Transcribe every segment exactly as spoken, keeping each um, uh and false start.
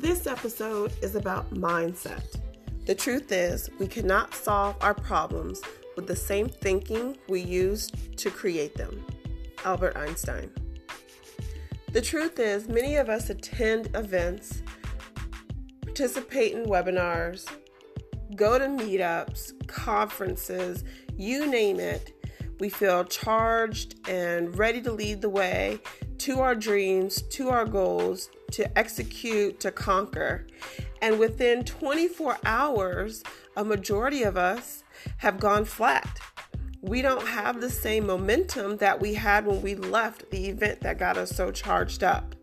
This episode is about mindset. The truth is, we cannot solve our problems with the same thinking we used to create them. Albert Einstein. The truth is, many of us attend events, participate in webinars, go to meetups, conferences, you name it. We feel charged and ready to lead the way to our dreams, to our goals, to execute, to conquer. And within twenty-four hours, a majority of us have gone flat. We don't have the same momentum that we had when we left the event that got us so charged up.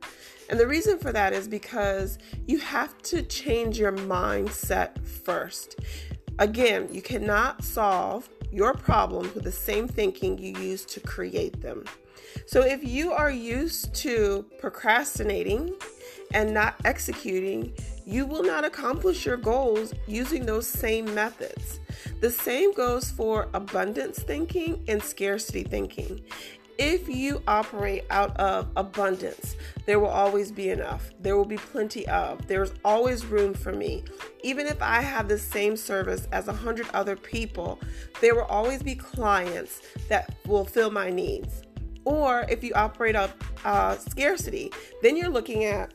And the reason for that is because you have to change your mindset first. Again, you cannot solve your problems with the same thinking you used to create them. So if you are used to procrastinating and not executing, you will not accomplish your goals using those same methods. The same goes for abundance thinking and scarcity thinking. If you operate out of abundance, there will always be enough. There will be plenty of. There's always room for me. Even if I have the same service as a hundred other people, there will always be clients that will fill my needs. Or if you operate out of uh, scarcity, then you're looking at,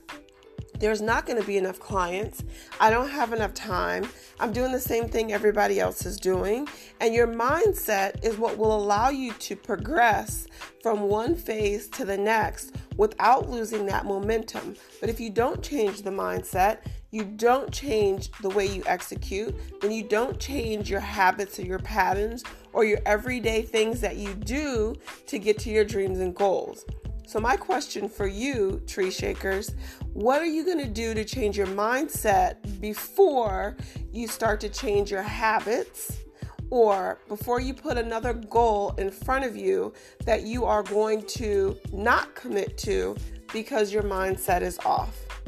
there's not going to be enough clients. I don't have enough time. I'm doing the same thing everybody else is doing. And your mindset is what will allow you to progress from one phase to the next without losing that momentum. But if you don't change the mindset, you don't change the way you execute, then you don't change your habits or your patterns or your everyday things that you do to get to your dreams and goals. So my question for you, tree shakers, what are you going to do to change your mindset before you start to change your habits or before you put another goal in front of you that you are going to not commit to because your mindset is off?